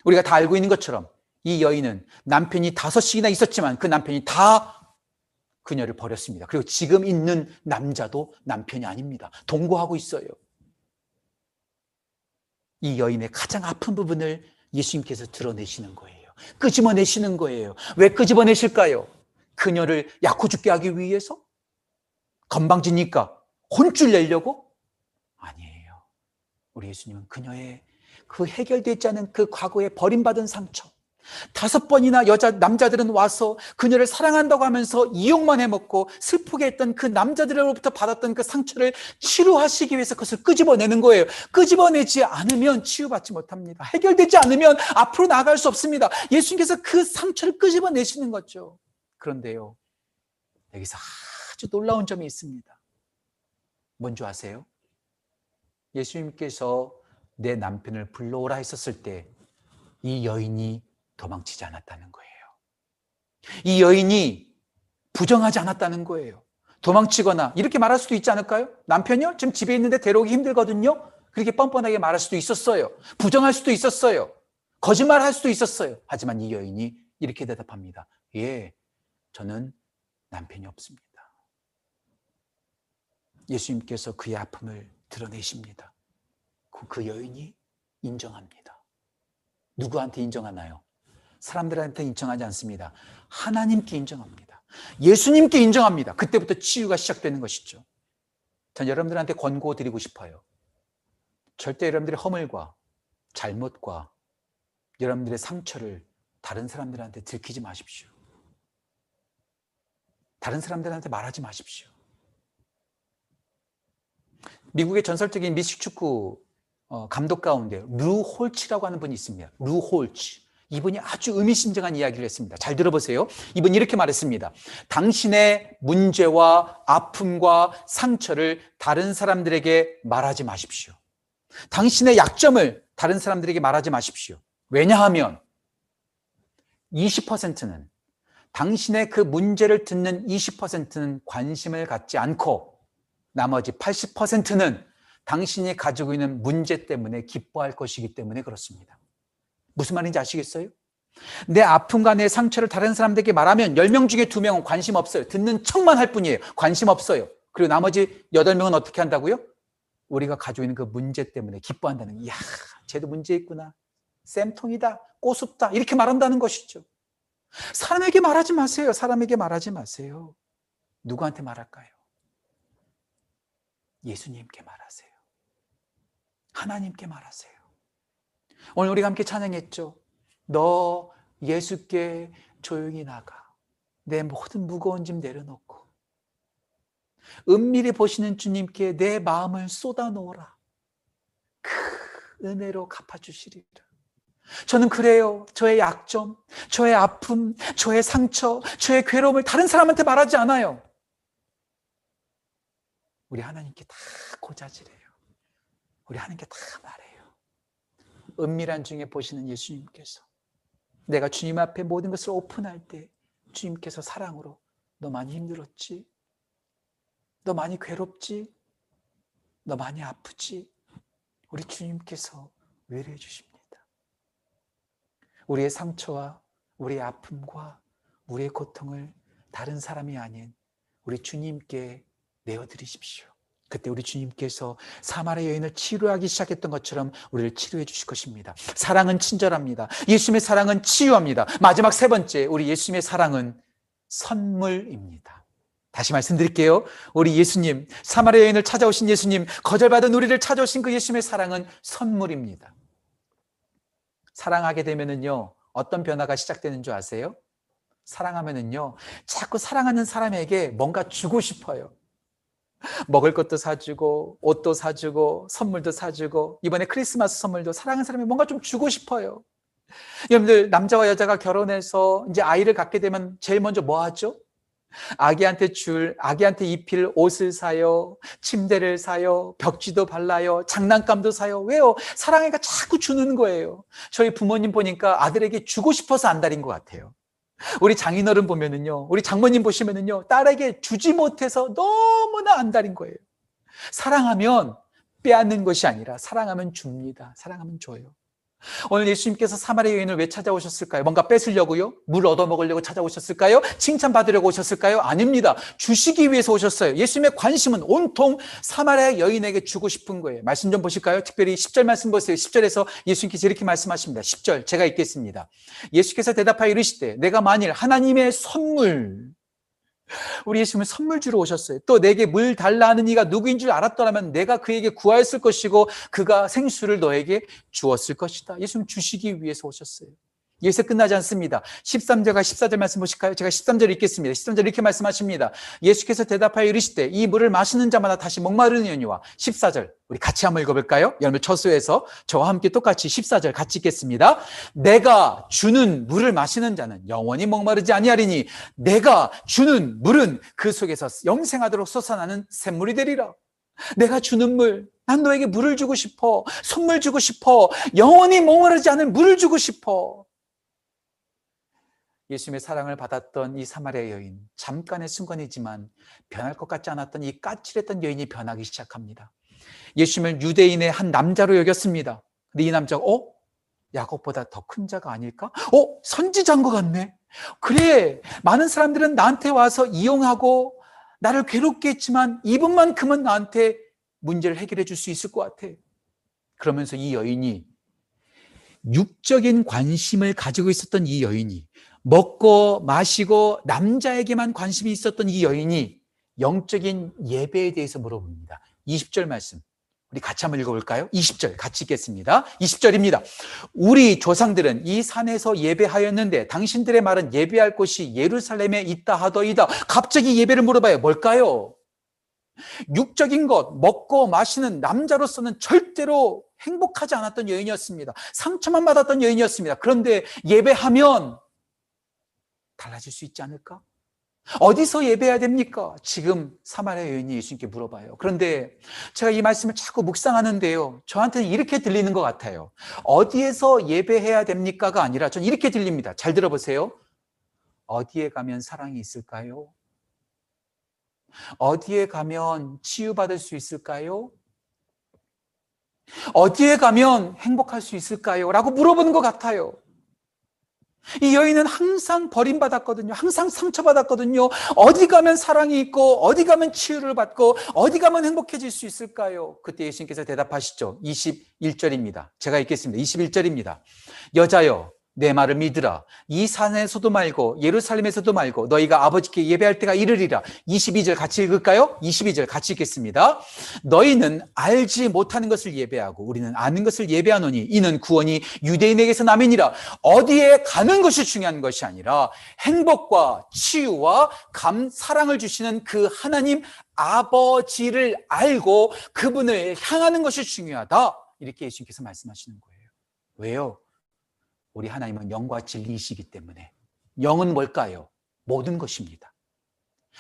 우리가 다 알고 있는 것처럼 이 여인은 남편이 5명이나 있었지만 그 남편이 다 그녀를 버렸습니다. 그리고 지금 있는 남자도 남편이 아닙니다. 동거하고 있어요. 이 여인의 가장 아픈 부분을 예수님께서 드러내시는 거예요. 끄집어내시는 거예요. 왜 끄집어내실까요? 그녀를 약호 죽게 하기 위해서? 건방지니까 혼쭐 내려고? 아니에요. 우리 예수님은 그녀의 그 해결되지 않은 그 과거에 버림받은 상처, 5번이나 남자들은 와서 그녀를 사랑한다고 하면서 이용만 해먹고 슬프게 했던 그 남자들로부터 받았던 그 상처를 치료하시기 위해서 그것을 끄집어내는 거예요. 끄집어내지 않으면 치유받지 못합니다. 해결되지 않으면 앞으로 나아갈 수 없습니다. 예수님께서 그 상처를 끄집어내시는 거죠. 그런데요, 여기서 아주 놀라운 점이 있습니다. 뭔지 아세요? 예수님께서 내 남편을 불러오라 했었을 때 이 여인이 도망치지 않았다는 거예요. 이 여인이 부정하지 않았다는 거예요. 도망치거나 이렇게 말할 수도 있지 않을까요? 남편이요? 지금 집에 있는데 데려오기 힘들거든요? 그렇게 뻔뻔하게 말할 수도 있었어요. 부정할 수도 있었어요. 거짓말할 수도 있었어요. 하지만 이 여인이 이렇게 대답합니다. 예, 저는 남편이 없습니다. 예수님께서 그의 아픔을 드러내십니다. 그 여인이 인정합니다. 누구한테 인정하나요? 사람들한테 인정하지 않습니다. 하나님께 인정합니다. 예수님께 인정합니다. 그때부터 치유가 시작되는 것이죠. 전 여러분들한테 권고드리고 싶어요. 절대 여러분들의 허물과 잘못과 여러분들의 상처를 다른 사람들한테 들키지 마십시오. 다른 사람들한테 말하지 마십시오. 미국의 전설적인 미식축구 감독 가운데 루 홀츠라고 하는 분이 있습니다. 루 홀츠. 이분이 아주 의미심장한 이야기를 했습니다. 잘 들어보세요. 이분이 이렇게 말했습니다. 당신의 문제와 아픔과 상처를 다른 사람들에게 말하지 마십시오. 당신의 약점을 다른 사람들에게 말하지 마십시오. 왜냐하면 20%는 당신의 그 문제를 듣는 20%는 관심을 갖지 않고 나머지 80%는 당신이 가지고 있는 문제 때문에 기뻐할 것이기 때문에 그렇습니다. 무슨 말인지 아시겠어요? 내 아픔과 내 상처를 다른 사람들에게 말하면 10명 중에 2명은 관심 없어요. 듣는 척만 할 뿐이에요. 관심 없어요. 그리고 나머지 8명은 어떻게 한다고요? 우리가 가지고 있는 그 문제 때문에 기뻐한다는 거예요. 이야, 쟤도 문제 있구나. 쌤통이다. 꼬숩다. 이렇게 말한다는 것이죠. 사람에게 말하지 마세요. 사람에게 말하지 마세요. 누구한테 말할까요? 예수님께 말하세요. 하나님께 말하세요. 오늘 우리가 함께 찬양했죠. 너 예수께 조용히 나가 내 모든 무거운 짐 내려놓고 은밀히 보시는 주님께 내 마음을 쏟아놓으라. 그 은혜로 갚아주시리라. 저는 그래요. 저의 약점, 저의 아픔, 저의 상처, 저의 괴로움을 다른 사람한테 말하지 않아요. 우리 하나님께 다 고자질해요. 우리 하나님께 다 말해요. 은밀한 중에 보시는 예수님께서 내가 주님 앞에 모든 것을 오픈할 때 주님께서 사랑으로 너 많이 힘들었지? 너 많이 괴롭지? 너 많이 아프지? 우리 주님께서 위로해 주십니다. 우리의 상처와 우리의 아픔과 우리의 고통을 다른 사람이 아닌 우리 주님께 내어드리십시오. 그때 우리 주님께서 사마리아 여인을 치료하기 시작했던 것처럼 우리를 치료해 주실 것입니다. 사랑은 친절합니다. 예수님의 사랑은 치유합니다. 마지막 세 번째, 우리 예수님의 사랑은 선물입니다. 다시 말씀드릴게요. 우리 예수님, 사마리아 여인을 찾아오신 예수님, 거절받은 우리를 찾아오신 그 예수님의 사랑은 선물입니다. 사랑하게 되면은요, 어떤 변화가 시작되는 줄 아세요? 사랑하면은요, 자꾸 사랑하는 사람에게 뭔가 주고 싶어요. 먹을 것도 사주고, 옷도 사주고, 선물도 사주고, 이번에 크리스마스 선물도 사랑하는 사람에게 뭔가 좀 주고 싶어요. 여러분들, 남자와 여자가 결혼해서 이제 아이를 갖게 되면 제일 먼저 뭐 하죠? 아기한테 입힐 옷을 사요. 침대를 사요. 벽지도 발라요. 장난감도 사요. 왜요? 사랑이가 자꾸 주는 거예요. 저희 부모님 보니까 아들에게 주고 싶어서 안달인 것 같아요. 우리 장인어른 보면은요, 우리 장모님 보시면은요, 딸에게 주지 못해서 너무나 안달인 거예요. 사랑하면 빼앗는 것이 아니라 사랑하면 줍니다. 사랑하면 줘요. 오늘 예수님께서 사마리아 여인을 왜 찾아오셨을까요? 뭔가 뺏으려고요? 물 얻어먹으려고 찾아오셨을까요? 칭찬받으려고 오셨을까요? 아닙니다. 주시기 위해서 오셨어요. 예수님의 관심은 온통 사마리아 여인에게 주고 싶은 거예요. 말씀 좀 보실까요? 특별히 10절 말씀 보세요. 10절에서 예수님께서 이렇게 말씀하십니다. 10절 제가 읽겠습니다. 예수께서 대답하여 이르시되 내가 만일 하나님의 선물, 우리 예수님은 선물 주러 오셨어요. 또 내게 물 달라 하는 이가 누구인 줄 알았더라면 내가 그에게 구하였을 것이고 그가 생수를 너에게 주었을 것이다. 예수님 주시기 위해서 오셨어요. 여기서 끝나지 않습니다. 13절과 14절 말씀 보실까요? 제가 13절 읽겠습니다. 13절 이렇게 말씀하십니다. 예수께서 대답하여 이르시되 이 물을 마시는 자마다 다시 목마르느니와. 14절 우리 같이 한번 읽어볼까요? 여러분 처수에서 저와 함께 똑같이 14절 같이 읽겠습니다. 내가 주는 물을 마시는 자는 영원히 목마르지 아니하리니 내가 주는 물은 그 속에서 영생하도록 솟아나는 샘물이 되리라. 내가 주는 물, 난 너에게 물을 주고 싶어. 선물 주고 싶어. 영원히 목마르지 않은 물을 주고 싶어. 예수님의 사랑을 받았던 이 사마리아 여인, 잠깐의 순간이지만 변할 것 같지 않았던 이 까칠했던 여인이 변하기 시작합니다. 예수님을 유대인의 한 남자로 여겼습니다. 근데 이 남자가 야곱보다 더 큰 자가 아닐까? 선지자인 것 같네. 그래, 많은 사람들은 나한테 와서 이용하고 나를 괴롭게 했지만 이분만큼은 나한테 문제를 해결해 줄 수 있을 것 같아. 그러면서 이 여인이, 육적인 관심을 가지고 있었던 이 여인이, 먹고 마시고 남자에게만 관심이 있었던 이 여인이 영적인 예배에 대해서 물어봅니다. 20절 말씀 우리 같이 한번 읽어볼까요? 20절 같이 읽겠습니다. 20절입니다. 우리 조상들은 이 산에서 예배하였는데 당신들의 말은 예배할 곳이 예루살렘에 있다 하더이다. 갑자기 예배를 물어봐요. 뭘까요? 육적인 것, 먹고 마시는 남자로서는 절대로 행복하지 않았던 여인이었습니다. 상처만 받았던 여인이었습니다. 그런데 예배하면 달라질 수 있지 않을까? 어디서 예배해야 됩니까? 지금 사마리아 여인이 예수님께 물어봐요. 그런데 제가 이 말씀을 자꾸 묵상하는데요, 저한테는 이렇게 들리는 것 같아요. 어디에서 예배해야 됩니까가 아니라 저는 이렇게 들립니다. 잘 들어보세요. 어디에 가면 사랑이 있을까요? 어디에 가면 치유받을 수 있을까요? 어디에 가면 행복할 수 있을까요? 라고 물어보는 것 같아요. 이 여인은 항상 버림받았거든요. 항상 상처받았거든요. 어디 가면 사랑이 있고 어디 가면 치유를 받고 어디 가면 행복해질 수 있을까요? 그때 예수님께서 대답하시죠. 21절입니다. 제가 읽겠습니다. 21절입니다. 여자여, 내 말을 믿으라. 이 산에서도 말고 예루살렘에서도 말고 너희가 아버지께 예배할 때가 이르리라. 22절 같이 읽을까요? 22절 같이 읽겠습니다. 너희는 알지 못하는 것을 예배하고 우리는 아는 것을 예배하노니 이는 구원이 유대인에게서 남이니라. 어디에 가는 것이 중요한 것이 아니라 행복과 치유와 사랑을 주시는 그 하나님 아버지를 알고 그분을 향하는 것이 중요하다. 이렇게 예수님께서 말씀하시는 거예요. 왜요? 우리 하나님은 영과 진리이시기 때문에. 영은 뭘까요? 모든 것입니다.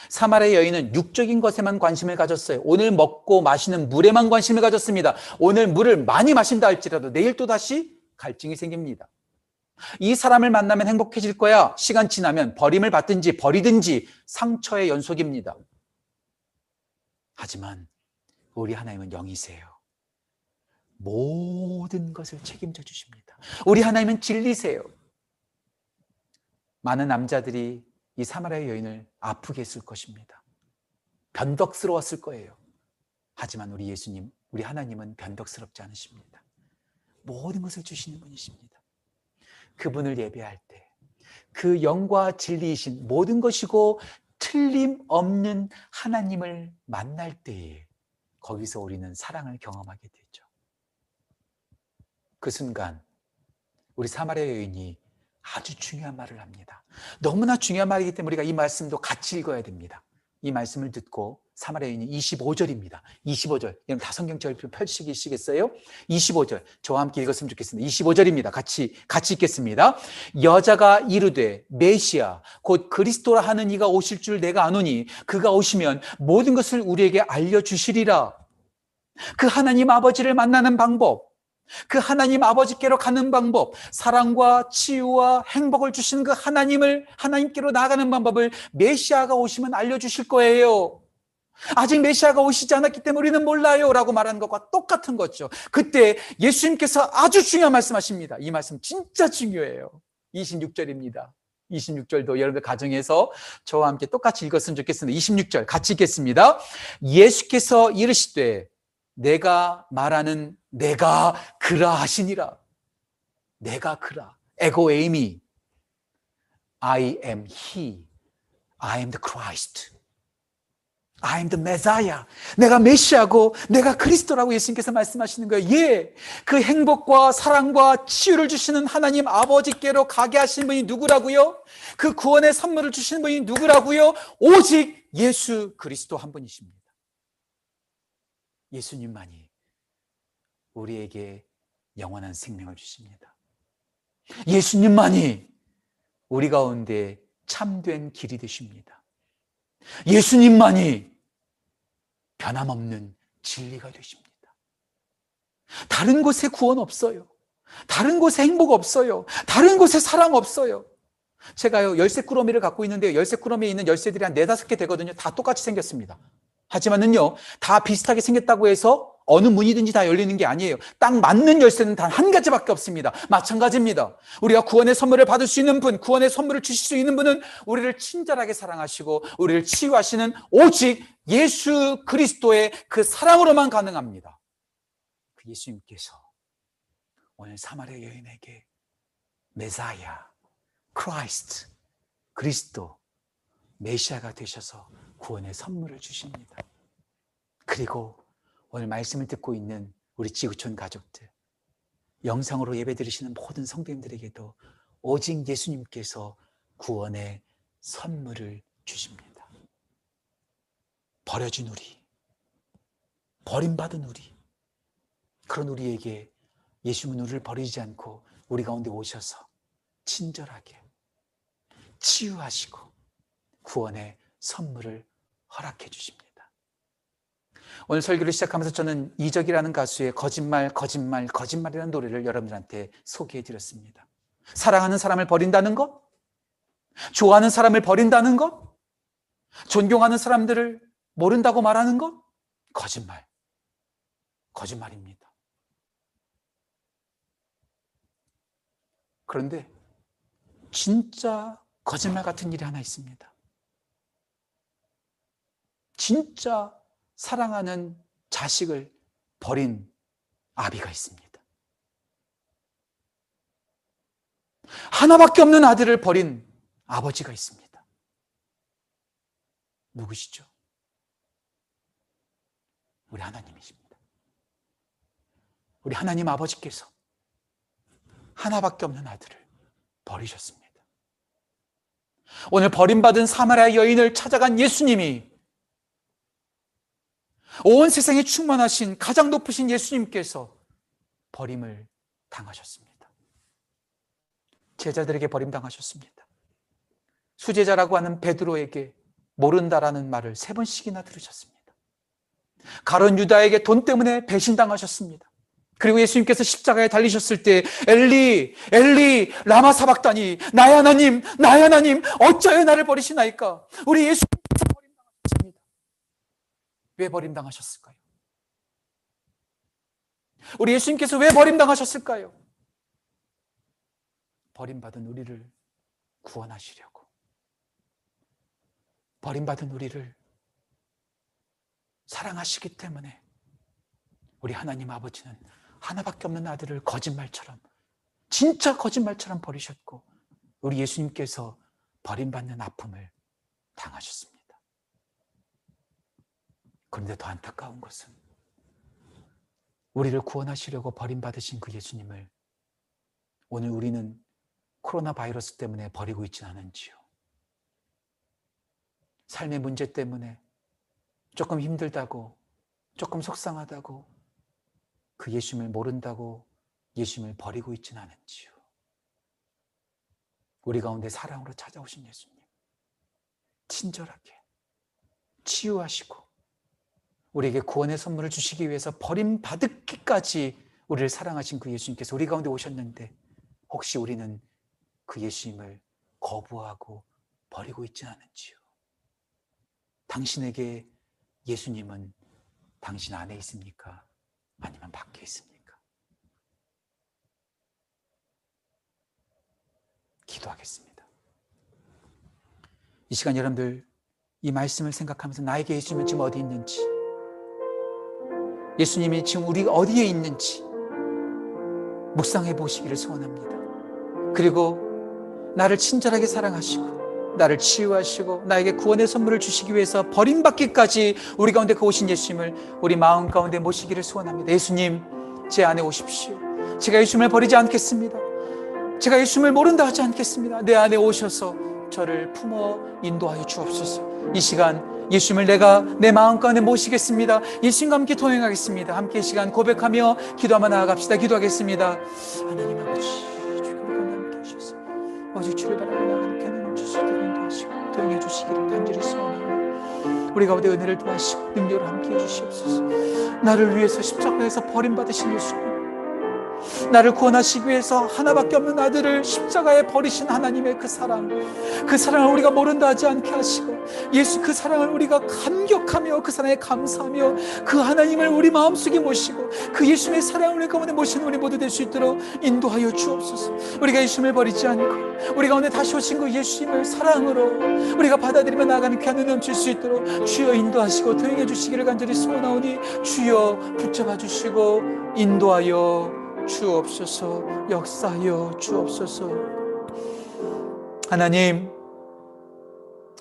사마리아 여인은 육적인 것에만 관심을 가졌어요. 오늘 먹고 마시는 물에만 관심을 가졌습니다. 오늘 물을 많이 마신다 할지라도 내일 또다시 갈증이 생깁니다. 이 사람을 만나면 행복해질 거야. 시간 지나면 버림을 받든지 버리든지 상처의 연속입니다. 하지만 우리 하나님은 영이세요. 모든 것을 책임져 주십니다. 우리 하나님은 진리세요. 많은 남자들이 이 사마리아 여인을 아프게 했을 것입니다. 변덕스러웠을 거예요. 하지만 우리 예수님, 우리 하나님은 변덕스럽지 않으십니다. 모든 것을 주시는 분이십니다. 그분을 예배할 때 그 영과 진리이신 모든 것이고 틀림없는 하나님을 만날 때에 거기서 우리는 사랑을 경험하게 되죠. 그 순간 우리 사마리아 여인이 아주 중요한 말을 합니다. 너무나 중요한 말이기 때문에 우리가 이 말씀도 같이 읽어야 됩니다. 이 말씀을 듣고 사마리아 여인이 25절입니다. 25절. 여러분 다 성경책을 펼치시겠어요? 25절. 저와 함께 읽었으면 좋겠습니다. 25절입니다. 같이 읽겠습니다. 여자가 이르되 메시아 곧 그리스도라 하는 이가 오실 줄 내가 아노니 그가 오시면 모든 것을 우리에게 알려주시리라. 그 하나님 아버지를 만나는 방법, 그 하나님 아버지께로 가는 방법, 사랑과 치유와 행복을 주시는 그 하나님께로 나아가는 방법을 메시아가 오시면 알려주실 거예요. 아직 메시아가 오시지 않았기 때문에 우리는 몰라요 라고 말하는 것과 똑같은 거죠. 그때 예수님께서 아주 중요한 말씀하십니다. 이 말씀 진짜 중요해요. 26절입니다. 26절도 여러분들 가정에서 저와 함께 똑같이 읽었으면 좋겠습니다. 26절 같이 읽겠습니다. 예수께서 이르시되 내가 말하는 내가 그라 하시니라. 내가 그라. 에고 에이미. I am he. I am the Christ. I am the Messiah. 내가 메시아고 내가 그리스도라고 예수님께서 말씀하시는 거예요. 예, 그 행복과 사랑과 치유를 주시는 하나님 아버지께로 가게 하시는 분이 누구라고요? 그 구원의 선물을 주시는 분이 누구라고요? 오직 예수 그리스도 한 분이십니다. 예수님만이 우리에게 영원한 생명을 주십니다. 예수님만이 우리 가운데 참된 길이 되십니다. 예수님만이 변함없는 진리가 되십니다. 다른 곳에 구원 없어요. 다른 곳에 행복 없어요. 다른 곳에 사랑 없어요. 제가요, 열쇠 꾸러미를 갖고 있는데요. 열쇠 꾸러미에 있는 열쇠들이 한 4-5개 되거든요. 다 똑같이 생겼습니다. 하지만은요, 다 비슷하게 생겼다고 해서 어느 문이든지 다 열리는 게 아니에요. 딱 맞는 열쇠는 단 한 가지밖에 없습니다. 마찬가지입니다. 우리가 구원의 선물을 받을 수 있는 분, 구원의 선물을 주실 수 있는 분은 우리를 친절하게 사랑하시고 우리를 치유하시는 오직 예수 그리스도의 그 사랑으로만 가능합니다. 그 예수님께서 오늘 사마리아 여인에게 메사야, 크라이스트, 그리스도, 메시아가 되셔서 구원의 선물을 주십니다. 그리고 오늘 말씀을 듣고 있는 우리 지구촌 가족들, 영상으로 예배 드리시는 모든 성도님들에게도 오직 예수님께서 구원의 선물을 주십니다. 버려진 우리, 버림받은 우리, 그런 우리에게 예수님은 우리를 버리지 않고 우리 가운데 오셔서 친절하게 치유하시고 구원의 선물을 허락해 주십니다. 오늘 설교를 시작하면서 저는 이적이라는 가수의 거짓말, 거짓말, 거짓말이라는 노래를 여러분들한테 소개해 드렸습니다. 사랑하는 사람을 버린다는 것, 좋아하는 사람을 버린다는 것, 존경하는 사람들을 모른다고 말하는 것, 거짓말, 거짓말입니다. 그런데 진짜 거짓말 같은 일이 하나 있습니다. 진짜 사랑하는 자식을 버린 아비가 있습니다. 하나밖에 없는 아들을 버린 아버지가 있습니다. 누구시죠? 우리 하나님이십니다. 우리 하나님 아버지께서 하나밖에 없는 아들을 버리셨습니다. 오늘 버림받은 사마리아 여인을 찾아간 예수님이, 온 세상에 충만하신 가장 높으신 예수님께서 버림을 당하셨습니다. 제자들에게 버림당하셨습니다. 수제자라고 하는 베드로에게 모른다라는 말을 3번씩이나 들으셨습니다. 가룟 유다에게 돈 때문에 배신당하셨습니다. 그리고 예수님께서 십자가에 달리셨을 때 엘리 엘리 라마 사박다니, 나의 하나님 나의 하나님 어찌하여 나를 버리시나이까, 우리 예수님께서 버림당하셨습니다. 왜 버림당하셨을까요? 우리 예수님께서 왜 버림당하셨을까요? 버림받은 우리를 구원하시려고, 버림받은 우리를 사랑하시기 때문에 우리 하나님 아버지는 하나밖에 없는 아들을 거짓말처럼, 진짜 거짓말처럼 버리셨고, 우리 예수님께서 버림받는 아픔을 당하셨습니다. 그런데 더 안타까운 것은 우리를 구원하시려고 버림받으신 그 예수님을 오늘 우리는 코로나 바이러스 때문에 버리고 있진 않은지요. 삶의 문제 때문에 조금 힘들다고, 조금 속상하다고, 그 예수님을 모른다고 예수님을 버리고 있진 않은지요. 우리 가운데 사랑으로 찾아오신 예수님, 친절하게 치유하시고 우리에게 구원의 선물을 주시기 위해서 버림받기까지 우리를 사랑하신 그 예수님께서 우리 가운데 오셨는데, 혹시 우리는 그 예수님을 거부하고 버리고 있진 않은지요. 당신에게 예수님은 당신 안에 있습니까? 아니면 밖에 있습니까? 기도하겠습니다. 이 시간 여러분들 이 말씀을 생각하면서 나에게 예수님은 지금 어디 있는지, 예수님이 지금 우리가 어디에 있는지 묵상해 보시기를 소원합니다. 그리고 나를 친절하게 사랑하시고 나를 치유하시고 나에게 구원의 선물을 주시기 위해서 버림받기까지 우리 가운데 그 오신 예수님을 우리 마음 가운데 모시기를 소원합니다. 예수님, 제 안에 오십시오. 제가 예수님을 버리지 않겠습니다. 제가 예수님을 모른다 하지 않겠습니다. 내 안에 오셔서 저를 품어 인도하여 주옵소서. 이 시간 예수님을 내가 내 마음 가운데 모시겠습니다. 예수님과 함께 동행하겠습니다. 함께 이 시간 고백하며 기도하며 나아갑시다. 기도하겠습니다. 하나님 아버지, 주님과 함께 하셔서 오직 주를 바라보며 함께 하나님 주시기를 인도하시고 동행해 주시기를 간절히 소원합니다. 우리 가운데 은혜를 도하시고 능력을 함께 해주시옵소서. 나를 위해서 십자가에서 버림받으신 예수님, 나를 구원하시기 위해서 하나밖에 없는 아들을 십자가에 버리신 하나님의 그 사랑, 그 사랑을 우리가 모른다 하지 않게 하시고, 예수 그 사랑을 우리가 감격하며 그 사랑에 감사하며 그 하나님을 우리 마음속에 모시고 그 예수님의 사랑을 우리 가운데 모시는 우리 모두 될 수 있도록 인도하여 주옵소서. 우리가 예수님을 버리지 않고 우리 가운데 다시 오신 그 예수님을 사랑으로 우리가 받아들이며 나아가는 귀한 은혜 넘칠 수 있도록 주여 인도하시고 도행해 주시기를 간절히 소원하오니 주여 붙잡아 주시고 인도하여 주옵소서. 역사여 주옵소서. 하나님,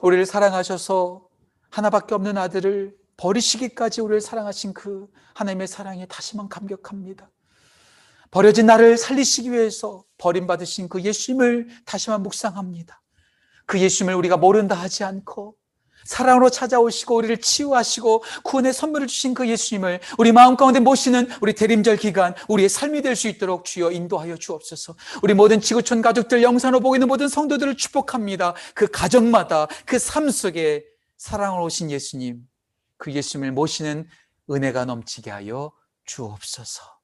우리를 사랑하셔서 하나밖에 없는 아들을 버리시기까지 우리를 사랑하신 그 하나님의 사랑에 다시 한번 감격합니다. 버려진 나를 살리시기 위해서 버림받으신 그 예수님을 다시 한번 묵상합니다. 그 예수님을 우리가 모른다 하지 않고 사랑으로 찾아오시고 우리를 치유하시고 구원의 선물을 주신 그 예수님을 우리 마음 가운데 모시는 우리 대림절 기간 우리의 삶이 될 수 있도록 주여 인도하여 주옵소서. 우리 모든 지구촌 가족들, 영상으로 보고 있는 모든 성도들을 축복합니다. 그 가정마다 그 삶 속에 사랑으로 오신 예수님, 그 예수님을 모시는 은혜가 넘치게 하여 주옵소서.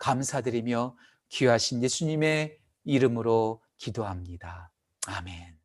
감사드리며 귀하신 예수님의 이름으로 기도합니다. 아멘.